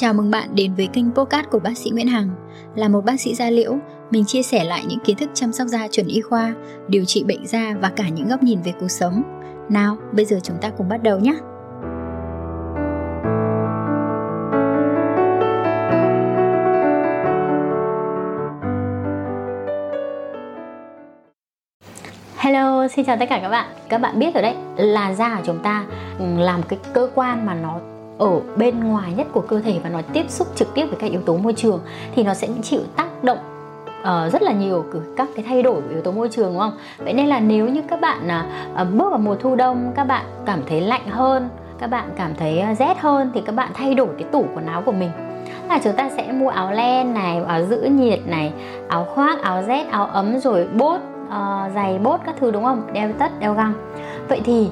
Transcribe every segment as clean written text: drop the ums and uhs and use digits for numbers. Chào mừng bạn đến với kênh podcast của bác sĩ Nguyễn Hằng. Là một bác sĩ da liễu, mình chia sẻ lại những kiến thức chăm sóc da chuẩn y khoa, điều trị bệnh da và cả những góc nhìn về cuộc sống. Nào, bây giờ chúng ta cùng bắt đầu nhé! Hello, xin chào tất cả các bạn. Các bạn biết rồi đấy, là da của chúng ta là một cái cơ quan mà nó ở bên ngoài nhất của cơ thể và nó tiếp xúc trực tiếp với các yếu tố môi trường thì nó sẽ chịu tác động rất là nhiều các cái thay đổi của yếu tố môi trường, đúng không? Vậy nên là nếu như các bạn bước vào mùa thu đông, các bạn cảm thấy lạnh hơn, các bạn cảm thấy rét hơn thì các bạn thay đổi cái tủ quần áo của mình. Là chúng ta sẽ mua áo len này, áo giữ nhiệt này, áo khoác, áo rét, áo ấm rồi bốt, giày bốt các thứ, đúng không? Đeo tất, đeo găng. Vậy thì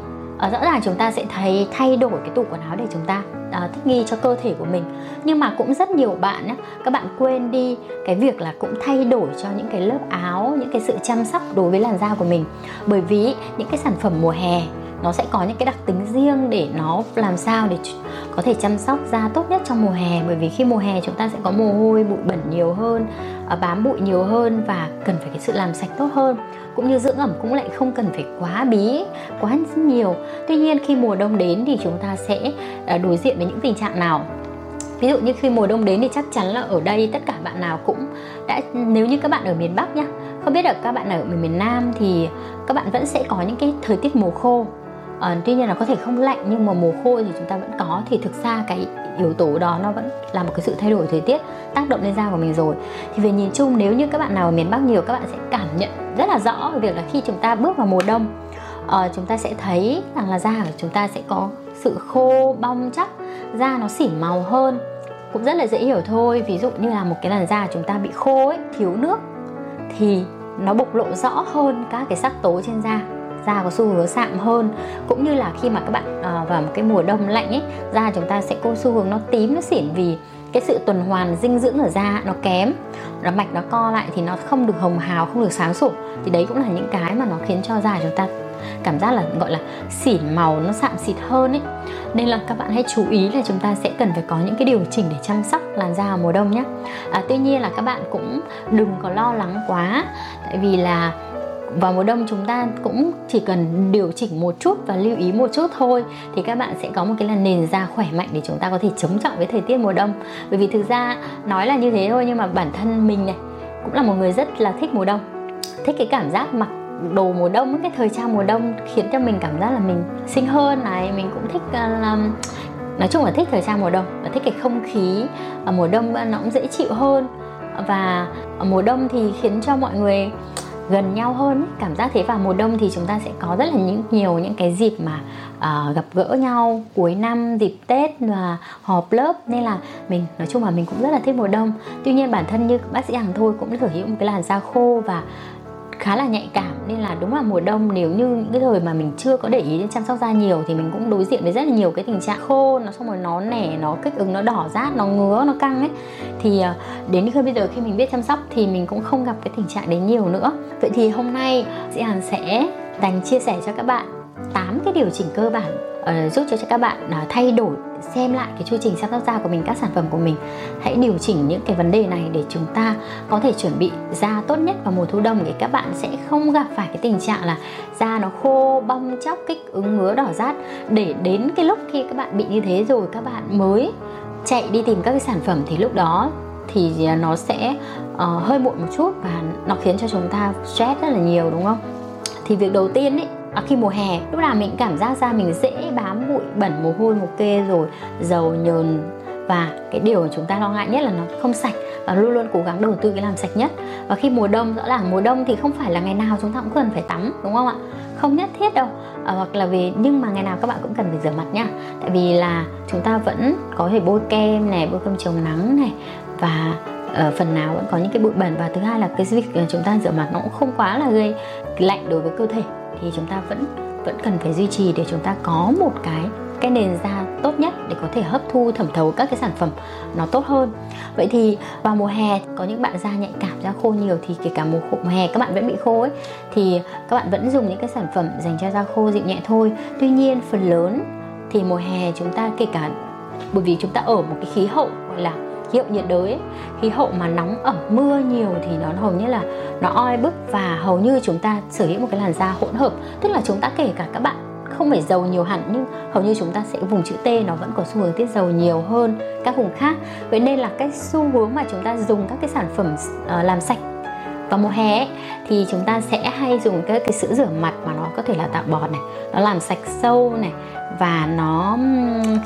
rõ ràng chúng ta sẽ thấy thay đổi cái tủ quần áo để chúng ta thích nghi cho cơ thể của mình. Nhưng mà cũng rất nhiều bạn, các bạn quên đi cái việc là cũng thay đổi cho những cái lớp áo, những cái sự chăm sóc đối với làn da của mình. Bởi vì những cái sản phẩm mùa hè nó sẽ có những cái đặc tính riêng để nó làm sao để có thể chăm sóc da tốt nhất trong mùa hè. Bởi vì khi mùa hè chúng ta sẽ có mồ hôi, bụi bẩn nhiều hơn, bám bụi nhiều hơn và cần phải cái sự làm sạch tốt hơn. Cũng như dưỡng ẩm cũng lại không cần phải quá bí, quá nhiều. Tuy nhiên khi mùa đông đến thì chúng ta sẽ đối diện với những tình trạng nào? Ví dụ như khi mùa đông đến thì chắc chắn là ở đây tất cả bạn nào cũng đã, nếu như các bạn ở miền Bắc nhá, không biết là các bạn ở miền Nam thì các bạn vẫn sẽ có những cái thời tiết mùa khô. Tuy nhiên là có thể không lạnh nhưng mà mùa khô thì chúng ta vẫn có. Thì thực ra cái yếu tố đó nó vẫn là một cái sự thay đổi thời tiết tác động lên da của mình rồi. Thì về nhìn chung nếu như các bạn nào ở miền Bắc nhiều, các bạn sẽ cảm nhận rất là rõ việc là khi chúng ta bước vào mùa đông, chúng ta sẽ thấy rằng là da của chúng ta sẽ có sự khô, bong tróc, da nó xỉn màu hơn. Cũng rất là dễ hiểu thôi. Ví dụ như là một cái làn da của chúng ta bị khô ấy, thiếu nước thì nó bộc lộ rõ hơn các cái sắc tố trên da. Da có xu hướng sạm hơn. Cũng như là khi mà các bạn vào một cái mùa đông lạnh ấy, da chúng ta sẽ có xu hướng nó tím, nó xỉn vì cái sự tuần hoàn dinh dưỡng ở da nó kém, nó mạch nó co lại thì nó không được hồng hào, không được sáng sủa. Thì đấy cũng là những cái mà nó khiến cho da chúng ta cảm giác là gọi là xỉn màu, nó sạm xịt hơn ấy. Nên là các bạn hãy chú ý là chúng ta sẽ cần phải có những cái điều chỉnh để chăm sóc làn da vào mùa đông nhé. Tuy nhiên là các bạn cũng đừng có lo lắng quá, tại vì là vào mùa đông chúng ta cũng chỉ cần điều chỉnh một chút và lưu ý một chút thôi thì các bạn sẽ có một cái là nền da khỏe mạnh để chúng ta có thể chống chọi với thời tiết mùa đông. Bởi vì thực ra nói là như thế thôi nhưng mà bản thân mình này cũng là một người rất là thích mùa đông, thích cái cảm giác mặc đồ mùa đông, cái thời trang mùa đông khiến cho mình cảm giác là mình xinh hơn này, mình cũng thích nói chung là thích thời trang mùa đông và thích cái không khí mùa đông nó cũng dễ chịu hơn. Và mùa đông thì khiến cho mọi người gần nhau hơn, cảm giác thế. Vào mùa đông thì chúng ta sẽ có rất là nhiều những cái dịp mà gặp gỡ nhau cuối năm, dịp Tết và họp lớp. Nên là mình nói chung là mình cũng rất là thích mùa đông. Tuy nhiên bản thân như bác sĩ Hằng thôi cũng sở hữu một cái làn da khô và khá là nhạy cảm. Nên là đúng là mùa đông nếu như những cái thời mà mình chưa có để ý đến chăm sóc da nhiều thì mình cũng đối diện với rất là nhiều cái tình trạng khô, nó xong rồi nó nẻ, nó kích ứng, nó đỏ rát, nó ngứa, nó căng ấy. Thì đến khi bây giờ khi mình biết chăm sóc thì mình cũng không gặp cái tình trạng đấy nhiều nữa. Vậy thì hôm nay chị Hằng sẽ dành chia sẻ cho các bạn 8 cái điều chỉnh cơ bản giúp cho các bạn thay đổi, xem lại cái chương trình chăm sóc da của mình, các sản phẩm của mình. Hãy điều chỉnh những cái vấn đề này để chúng ta có thể chuẩn bị da tốt nhất vào mùa thu đông, để các bạn sẽ không gặp phải cái tình trạng là da nó khô, bong tróc, kích ứng, ngứa, đỏ rát. Để đến cái lúc khi các bạn bị như thế rồi các bạn mới chạy đi tìm các cái sản phẩm thì lúc đó thì nó sẽ hơi muộn một chút và nó khiến cho chúng ta stress rất là nhiều, đúng không? Thì việc đầu tiên ấy, khi mùa hè lúc nào mình cảm giác da mình dễ bám bụi bẩn, mồ hôi mồ kê rồi dầu nhờn, và cái điều mà chúng ta lo ngại nhất là nó không sạch và luôn luôn cố gắng đầu tư cái làm sạch nhất. Và khi mùa đông, rõ ràng mùa đông thì không phải là ngày nào chúng ta cũng cần phải tắm, đúng không ạ? Không nhất thiết đâu. Hoặc là vì nhưng mà ngày nào các bạn cũng cần phải rửa mặt nha. Tại vì là chúng ta vẫn có thể bôi kem này, bôi kem chống nắng này và phần nào vẫn có những cái bụi bẩn. Và thứ hai là cái việc chúng ta rửa mặt nó cũng không quá là gây lạnh đối với cơ thể thì chúng ta vẫn cần phải duy trì để chúng ta có một cái nền da tốt nhất để có thể hấp thu thẩm thấu các cái sản phẩm nó tốt hơn. Vậy thì vào mùa hè có những bạn da nhạy cảm, da khô nhiều thì kể cả mùa hè các bạn vẫn bị khô ấy thì các bạn vẫn dùng những cái sản phẩm dành cho da khô dịu nhẹ thôi. Tuy nhiên phần lớn thì mùa hè chúng ta kể cả bởi vì chúng ta ở một cái khí hậu là khí hậu nhiệt đới. Khí hậu mà nóng ẩm mưa nhiều thì nó hầu như là nó oi bức và hầu như chúng ta sở hữu một cái làn da hỗn hợp. Tức là chúng ta kể cả các bạn không phải dầu nhiều hẳn nhưng hầu như chúng ta sẽ vùng chữ T nó vẫn có xu hướng tiết dầu nhiều hơn các vùng khác. Vậy nên là cái xu hướng mà chúng ta dùng các cái sản phẩm làm sạch vào mùa hè ấy, thì chúng ta sẽ hay dùng cái sữa rửa mặt mà nó có thể là tạo bọt này, nó làm sạch sâu này và nó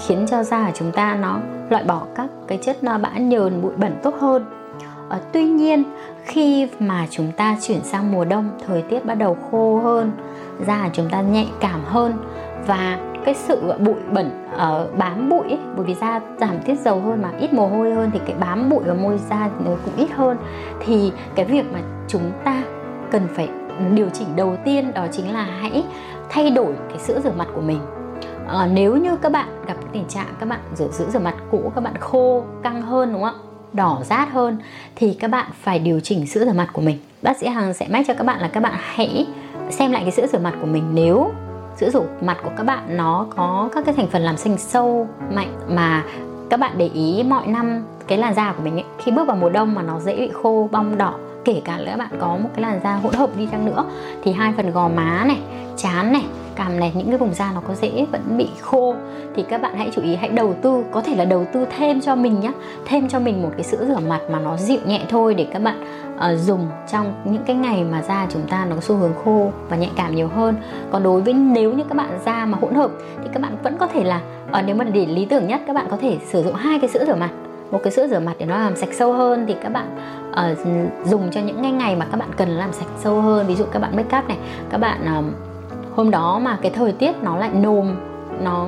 khiến cho da của chúng ta nó loại bỏ các cái chất bã nhờn bụi bẩn tốt hơn. Tuy nhiên khi mà chúng ta chuyển sang mùa đông, thời tiết bắt đầu khô hơn, da chúng ta nhạy cảm hơn và cái sự bụi bẩn bám bụi ấy, bởi vì da giảm tiết dầu hơn mà ít mồ hôi hơn thì cái bám bụi vào môi da nó cũng ít hơn. Thì cái việc mà chúng ta cần phải điều chỉnh đầu tiên đó chính là hãy thay đổi cái sữa rửa mặt của mình. Nếu như các bạn gặp cái tình trạng các bạn sữa rửa mặt cũ các bạn khô căng hơn, đúng không ạ, đỏ rát hơn thì các bạn phải điều chỉnh sữa rửa mặt của mình. Bác sĩ Hằng sẽ mách cho các bạn là các bạn hãy xem lại cái sữa rửa mặt của mình. Nếu sữa rửa mặt của các bạn nó có các cái thành phần làm sạch sâu mạnh mà các bạn để ý mọi năm cái làn da của mình ấy, khi bước vào mùa đông mà nó dễ bị khô bong đỏ, kể cả các bạn có một cái làn da hỗn hợp đi chăng nữa thì hai phần gò má này, trán này, cằm này, những cái vùng da nó có dễ vẫn bị khô thì các bạn hãy chú ý, hãy đầu tư, có thể là đầu tư thêm cho mình nhé, thêm cho mình một cái sữa rửa mặt mà nó dịu nhẹ thôi để các bạn dùng trong những cái ngày mà da chúng ta nó có xu hướng khô và nhạy cảm nhiều hơn. Còn đối với nếu như các bạn da mà hỗn hợp thì các bạn vẫn có thể là nếu mà để lý tưởng nhất các bạn có thể sử dụng 2 cái sữa rửa mặt. Một cái sữa rửa mặt để nó làm sạch sâu hơn thì các bạn dùng cho những ngày mà các bạn cần làm sạch sâu hơn. Ví dụ các bạn make up này, các bạn hôm đó mà cái thời tiết nó lại nồm, nó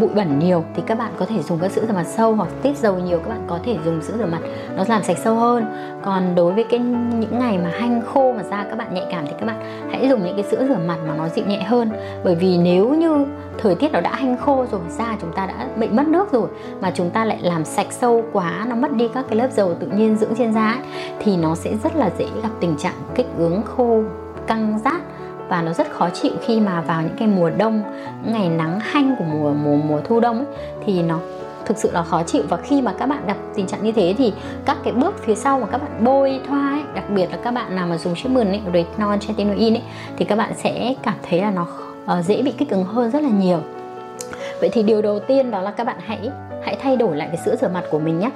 bụi bẩn nhiều thì các bạn có thể dùng các sữa rửa mặt sâu, hoặc tiết dầu nhiều các bạn có thể dùng sữa rửa mặt nó làm sạch sâu hơn. Còn đối với những ngày mà hanh khô mà da các bạn nhạy cảm thì các bạn hãy dùng những cái sữa rửa mặt mà nó dịu nhẹ hơn. Bởi vì nếu như thời tiết nó đã hanh khô rồi, da chúng ta đã bị mất nước rồi mà chúng ta lại làm sạch sâu quá, nó mất đi các cái lớp dầu tự nhiên dưỡng trên da ấy, thì nó sẽ rất là dễ gặp tình trạng kích ứng khô, căng rát và nó rất khó chịu khi mà vào những cái mùa đông, những ngày nắng hanh của mùa thu đông ấy, thì nó thực sự là khó chịu. Và khi mà các bạn gặp tình trạng như thế thì các cái bước phía sau mà các bạn bôi thoa ấy, đặc biệt là các bạn nào mà dùng treatment ấy, retinol retinoin ấy, thì các bạn sẽ cảm thấy là nó dễ bị kích ứng hơn rất là nhiều. Vậy thì điều đầu tiên đó là các bạn hãy thay đổi lại cái sữa rửa mặt của mình nhé.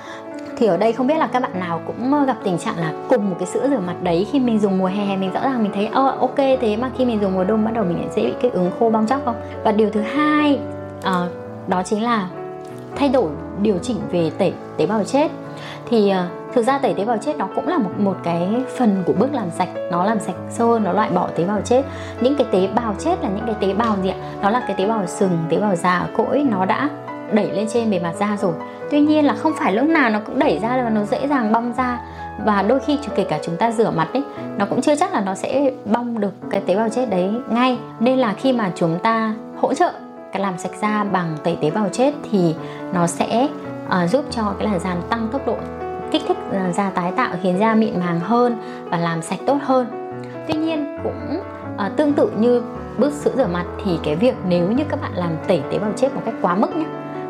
Thì ở đây không biết là các bạn nào cũng gặp tình trạng là cùng một cái sữa rửa mặt đấy, khi mình dùng mùa hè mình rõ ràng mình thấy ok, thế mà khi mình dùng mùa đông bắt đầu mình lại dễ bị kích ứng khô bong chóc không? Và điều thứ hai đó chính là thay đổi, điều chỉnh về tẩy tế bào chết. Thì thực ra tẩy tế bào chết nó cũng là một cái phần của bước làm sạch, nó làm sạch sâu hơn, nó loại bỏ tế bào chết. Những cái tế bào chết là những cái tế bào gì ạ? Nó là cái tế bào sừng, tế bào già cỗi, nó đã đẩy lên trên bề mặt da rồi. Tuy nhiên là không phải lúc nào nó cũng đẩy ra được, nó dễ dàng bong ra. Và đôi khi kể cả chúng ta rửa mặt ấy, nó cũng chưa chắc là nó sẽ bong được cái tế bào chết đấy ngay. Nên là khi mà chúng ta hỗ trợ cái làm sạch da bằng tẩy tế bào chết thì nó sẽ giúp cho cái làn da tăng tốc độ kích thích da tái tạo, khiến da mịn màng hơn và làm sạch tốt hơn. Tuy nhiên cũng tương tự như bước sữa rửa mặt thì cái việc nếu như các bạn làm tẩy tế bào chết một cách quá mức nhé,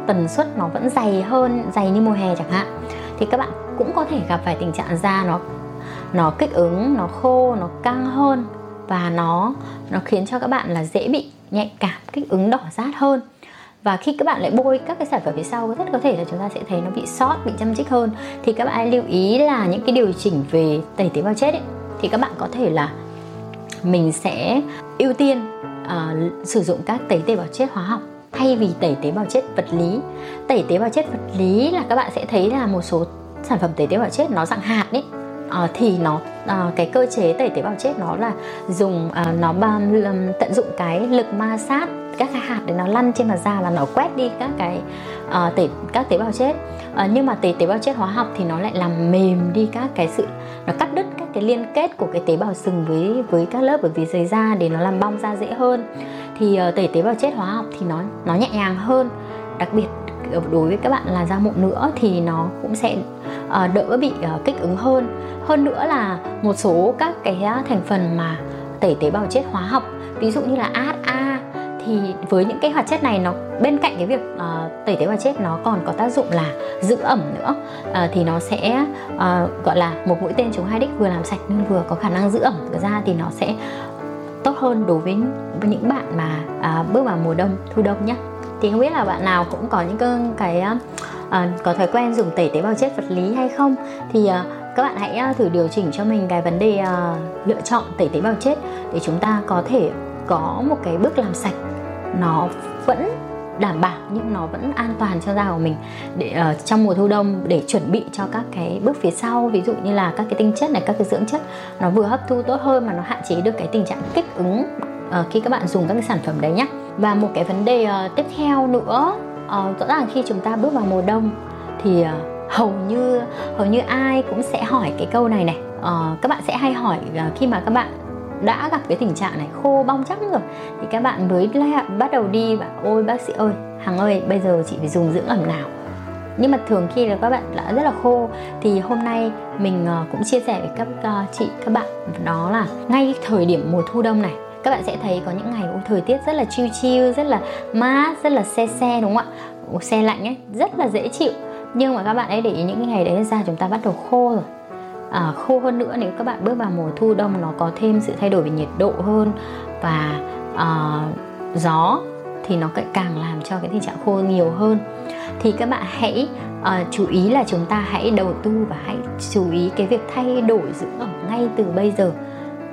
tần suất nó vẫn dày hơn, dày như mùa hè chẳng hạn, thì các bạn cũng có thể gặp phải tình trạng da nó kích ứng, nó khô, nó căng hơn và nó khiến cho các bạn là dễ bị nhạy cảm, kích ứng đỏ rát hơn. Và khi các bạn lại bôi các cái sản phẩm phía sau, rất có thể là chúng ta sẽ thấy nó bị sót, bị châm chích hơn. Thì các bạn hãy lưu ý là những cái điều chỉnh về tẩy tế bào chết ấy, thì các bạn có thể là mình sẽ ưu tiên sử dụng các tẩy tế bào chết hóa học thay vì tẩy tế bào chết vật lý. Tẩy tế bào chết vật lý là các bạn sẽ thấy là một số sản phẩm tẩy tế bào chết nó dạng hạt đấy, thì nó cái cơ chế tẩy tế bào chết nó là dùng tận dụng cái lực ma sát các cái hạt để nó lăn trên mặt da và nó quét đi các cái các tế bào chết. Nhưng mà tẩy tế bào chết hóa học thì nó lại làm mềm đi các cái sự, nó cắt đứt các cái liên kết của cái tế bào sừng với các lớp ở phía dưới da để nó làm bong da dễ hơn. Thì tẩy tế bào chết hóa học thì nó nhẹ nhàng hơn, đặc biệt đối với các bạn là da mụn nữa thì nó cũng sẽ đỡ bị kích ứng hơn. Hơn nữa là một số các cái thành phần mà tẩy tế bào chết hóa học, ví dụ như là AHA thì với những cái hoạt chất này, nó bên cạnh cái việc tẩy tế bào chết nó còn có tác dụng là giữ ẩm nữa, thì nó sẽ gọi là một mũi tên trúng hai đích, vừa làm sạch nhưng vừa có khả năng giữ ẩm ra, thì nó sẽ tốt hơn đối với những bạn mà bước vào mùa đông, thu đông nhé. Thì không biết là bạn nào cũng có những cái có thói quen dùng tẩy tế bào chết vật lý hay không, thì các bạn hãy thử điều chỉnh cho mình cái vấn đề lựa chọn tẩy tế bào chết để chúng ta có thể có một cái bước làm sạch nó vẫn đảm bảo nhưng nó vẫn an toàn cho da của mình, để trong mùa thu đông, để chuẩn bị cho các cái bước phía sau, ví dụ như là các cái tinh chất này, các cái dưỡng chất nó vừa hấp thu tốt hơn mà nó hạn chế được cái tình trạng kích ứng khi các bạn dùng các cái sản phẩm đấy nhé. Và một cái vấn đề tiếp theo nữa, rõ ràng khi chúng ta bước vào mùa đông thì hầu như ai cũng sẽ hỏi cái câu này này, các bạn sẽ hay hỏi khi mà các bạn đã gặp cái tình trạng này khô bong chắc rồi thì các bạn mới bắt đầu đi và ôi bác sĩ ơi, Hằng ơi, bây giờ chị phải dùng dưỡng ẩm nào? Nhưng mà thường khi là các bạn đã rất là khô, thì hôm nay mình cũng chia sẻ với các chị, các bạn, đó là ngay thời điểm mùa thu đông này, các bạn sẽ thấy có những ngày thời tiết rất là chill chill, rất là mát, rất là se, đúng không ạ? Se lạnh ấy, rất là dễ chịu. Nhưng mà các bạn ấy để ý những ngày đấy ra chúng ta bắt đầu khô rồi. Khô hơn nữa nếu các bạn bước vào mùa thu đông, nó có thêm sự thay đổi về nhiệt độ hơn và gió, thì nó càng làm cho cái tình trạng khô nhiều hơn. Thì các bạn hãy chú ý là chúng ta hãy đầu tư và hãy chú ý cái việc thay đổi dưỡng ẩm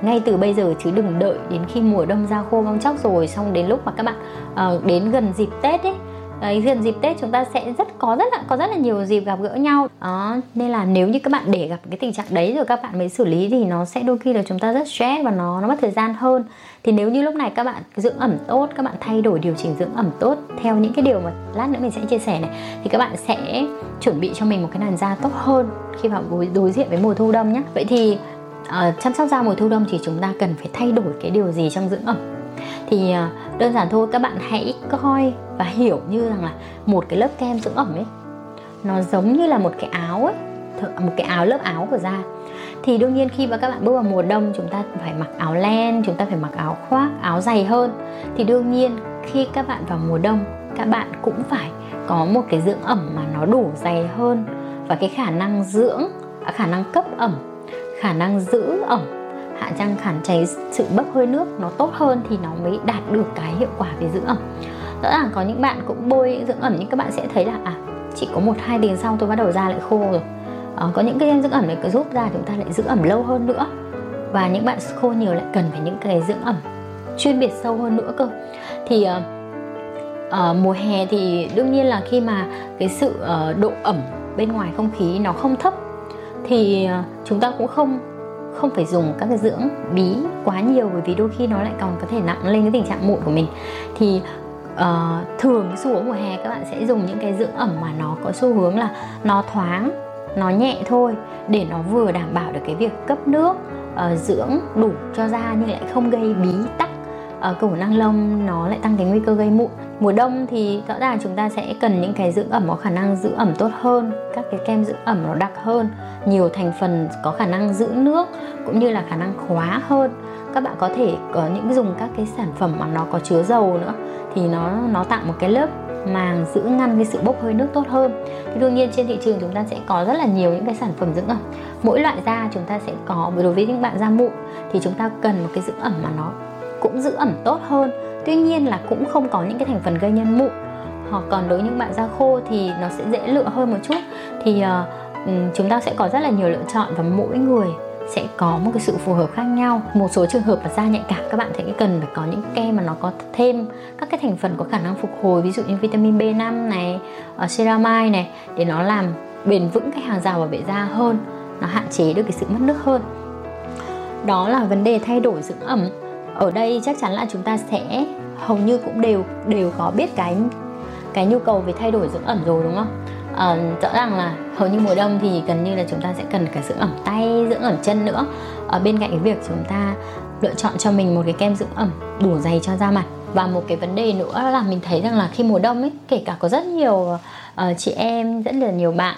ngay từ bây giờ, chứ đừng đợi đến khi mùa đông ra khô bong chóc rồi, xong đến lúc mà các bạn đến gần dịp Tết ấy, gần dịp Tết chúng ta sẽ có rất là nhiều dịp gặp gỡ nhau đó, nên là nếu như các bạn để gặp cái tình trạng đấy rồi các bạn mới xử lý thì nó sẽ đôi khi là chúng ta rất stress và nó mất thời gian hơn. Thì nếu như lúc này các bạn dưỡng ẩm tốt, các bạn thay đổi điều chỉnh dưỡng ẩm tốt theo những cái điều mà lát nữa mình sẽ chia sẻ này, thì các bạn sẽ chuẩn bị cho mình một cái làn da tốt hơn khi mà đối diện với mùa thu đông nhé. Vậy thì chăm sóc da mùa thu đông thì chúng ta cần phải thay đổi cái điều gì trong dưỡng ẩm? Thì đơn giản thôi, các bạn hãy coi và hiểu như rằng là một cái lớp kem dưỡng ẩm ấy, nó giống như là một cái áo ấy, một cái áo, lớp áo của da. Thì đương nhiên khi mà các bạn bước vào mùa đông, chúng ta phải mặc áo len, chúng ta phải mặc áo khoác, áo dày hơn. Thì đương nhiên khi các bạn vào mùa đông, các bạn cũng phải có một cái dưỡng ẩm mà nó đủ dày hơn, và cái khả năng dưỡng, khả năng cấp ẩm, khả năng giữ ẩm, hạ răng khản cháy sự bốc hơi nước nó tốt hơn, thì nó mới đạt được cái hiệu quả về dưỡng ẩm. Rõ ràng có những bạn cũng bôi dưỡng ẩm nhưng các bạn sẽ thấy là chỉ có 1-2 tiếng sau tôi bắt đầu da lại khô rồi. Có những cái dưỡng ẩm này cứ giúp da chúng ta lại giữ ẩm lâu hơn nữa, và những bạn khô nhiều lại cần phải những cái dưỡng ẩm chuyên biệt sâu hơn nữa cơ. Thì mùa hè thì đương nhiên là khi mà cái sự độ ẩm bên ngoài không khí nó không thấp, thì chúng ta cũng không phải dùng các cái dưỡng bí quá nhiều, bởi vì đôi khi nó lại còn có thể nặng lên cái tình trạng mụn của mình. Thì thường xu hướng mùa hè các bạn sẽ dùng những cái dưỡng ẩm mà nó có xu hướng là nó thoáng, nó nhẹ thôi, để nó vừa đảm bảo được cái việc cấp nước, dưỡng đủ cho da nhưng lại không gây bí tắc cổ năng lông, nó lại tăng cái nguy cơ gây mụn. Mùa đông thì rõ ràng chúng ta sẽ cần những cái dưỡng ẩm có khả năng giữ ẩm tốt hơn, các cái kem dưỡng ẩm nó đặc hơn, nhiều thành phần có khả năng giữ nước cũng như là khả năng khóa hơn. Các bạn có thể có những dùng các cái sản phẩm mà nó có chứa dầu nữa, thì nó tạo một cái lớp màng giữ ngăn cái sự bốc hơi nước tốt hơn. Thì đương nhiên trên thị trường chúng ta sẽ có rất là nhiều những cái sản phẩm dưỡng ẩm. Mỗi loại da chúng ta sẽ có, đối với những bạn da mụn thì chúng ta cần một cái dưỡng ẩm mà nó cũng giữ ẩm tốt hơn, tuy nhiên là cũng không có những cái thành phần gây nhân mụn. Hoặc còn đối với những bạn da khô thì nó sẽ dễ lựa hơn một chút. Thì chúng ta sẽ có rất là nhiều lựa chọn, và mỗi người sẽ có một cái sự phù hợp khác nhau. Một số trường hợp mà da nhạy cảm, các bạn sẽ cần phải có những kem mà nó có thêm các cái thành phần có khả năng phục hồi, ví dụ như vitamin B5 này, ceramide này, để nó làm bền vững cái hàng rào bảo vệ da hơn, nó hạn chế được cái sự mất nước hơn. Đó là vấn đề thay đổi dưỡng ẩm. Ở đây chắc chắn là chúng ta sẽ hầu như cũng đều có biết cái nhu cầu về thay đổi dưỡng ẩm rồi, đúng không? Rõ ràng là hầu như mùa đông thì gần như là chúng ta sẽ cần cả dưỡng ẩm tay, dưỡng ẩm chân nữa. Ở bên cạnh cái việc chúng ta lựa chọn cho mình một cái kem dưỡng ẩm đủ dày cho da mặt. Và một cái vấn đề nữa là mình thấy rằng là khi mùa đông ấy, kể cả có rất nhiều chị em, rất là nhiều bạn,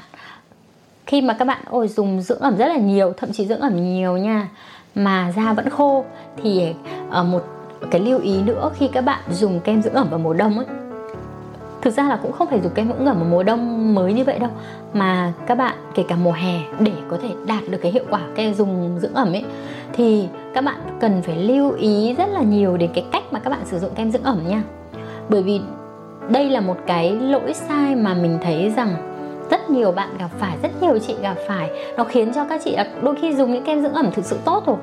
khi mà các bạn dùng dưỡng ẩm rất là nhiều, thậm chí dưỡng ẩm nhiều nha, mà da vẫn khô, thì một cái lưu ý nữa khi các bạn dùng kem dưỡng ẩm vào mùa đông ấy, thực ra là cũng không phải dùng kem dưỡng ẩm vào mùa đông mới như vậy đâu, mà các bạn kể cả mùa hè để có thể đạt được cái hiệu quả kem dùng dưỡng ẩm ấy thì các bạn cần phải lưu ý rất là nhiều đến cái cách mà các bạn sử dụng kem dưỡng ẩm nha. Bởi vì đây là một cái lỗi sai mà mình thấy rằng rất nhiều bạn gặp phải, rất nhiều chị gặp phải. Nó khiến cho các chị đôi khi dùng những kem dưỡng ẩm thực sự tốt rồi,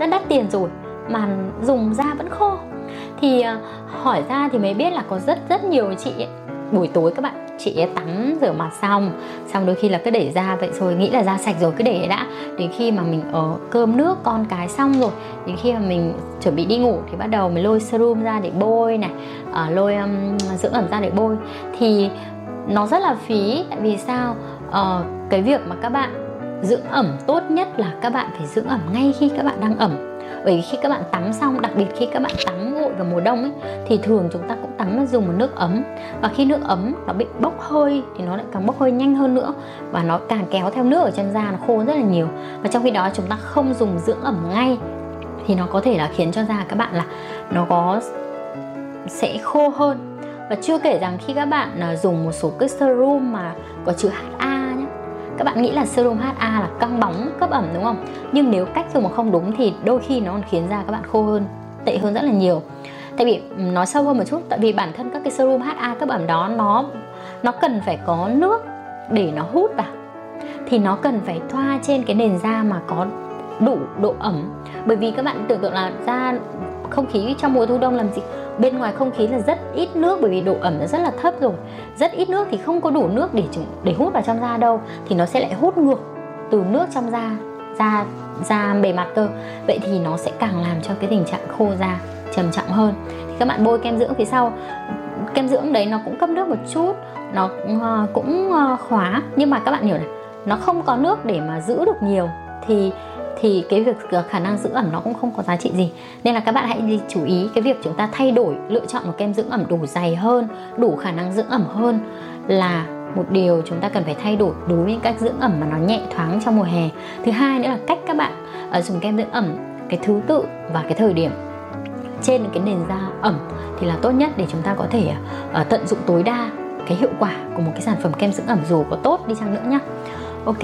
rất đắt tiền rồi mà dùng da vẫn khô. Thì hỏi ra thì mới biết là có rất nhiều chị ấy, buổi tối các bạn chị ấy tắm rửa mặt xong đôi khi là cứ để da vậy rồi, nghĩ là da sạch rồi cứ để đã, đến khi mà mình ở cơm nước con cái xong rồi, đến khi mà mình chuẩn bị đi ngủ thì bắt đầu mình lôi serum ra để bôi này, lôi dưỡng ẩm ra để bôi, thì nó rất là phí. Tại vì sao? Cái việc mà các bạn dưỡng ẩm tốt nhất là các bạn phải dưỡng ẩm ngay khi các bạn đang ẩm. Bởi vì khi các bạn tắm xong, đặc biệt khi các bạn tắm gội vào mùa đông ấy, thì thường chúng ta cũng tắm dùng một nước ấm, và khi nước ấm nó bị bốc hơi thì nó lại càng bốc hơi nhanh hơn nữa, và nó càng kéo theo nước ở trên da, nó khô rất là nhiều. Và trong khi đó chúng ta không dùng dưỡng ẩm ngay thì nó có thể là khiến cho da các bạn là nó sẽ khô hơn. Và chưa kể rằng khi các bạn dùng một số cái serum mà có chứa HA nhé, các bạn nghĩ là serum HA là căng bóng, cấp ẩm đúng không? Nhưng nếu cách dùng mà không đúng thì đôi khi nó còn khiến da các bạn khô hơn, tệ hơn rất là nhiều. Tại vì nói sâu hơn một chút, tại vì bản thân các cái serum HA cấp ẩm đó nó cần phải có nước để nó hút vào, thì nó cần phải thoa trên cái nền da mà có đủ độ ẩm. Bởi vì các bạn tưởng tượng là da không khí trong mùa thu đông làm gì, bên ngoài không khí là rất ít nước, bởi vì độ ẩm nó rất là thấp rồi, rất ít nước thì không có đủ nước để hút vào trong da đâu, thì nó sẽ lại hút ngược từ nước trong da bề mặt cơ. Vậy thì nó sẽ càng làm cho cái tình trạng khô da trầm trọng hơn. Thì các bạn bôi kem dưỡng phía sau, kem dưỡng đấy nó cũng cấp nước một chút, nó cũng khóa, nhưng mà các bạn hiểu này, nó không có nước để mà giữ được nhiều thì cái việc khả năng dưỡng ẩm nó cũng không có giá trị gì. Nên là các bạn hãy chú ý cái việc chúng ta thay đổi, lựa chọn một kem dưỡng ẩm đủ dày hơn, đủ khả năng dưỡng ẩm hơn là một điều chúng ta cần phải thay đổi đối với các dưỡng ẩm mà nó nhẹ thoáng trong mùa hè. Thứ hai nữa là cách các bạn dùng kem dưỡng ẩm, cái thứ tự và cái thời điểm trên cái nền da ẩm thì là tốt nhất, để chúng ta có thể tận dụng tối đa cái hiệu quả của một cái sản phẩm kem dưỡng ẩm dù có tốt đi chăng nữa nhá. Ok,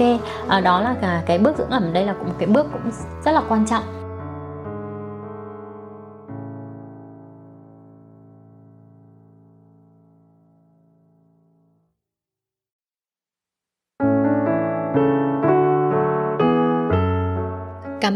đó là cái bước dưỡng ẩm. Đây là một cái bước cũng rất là quan trọng. Cảm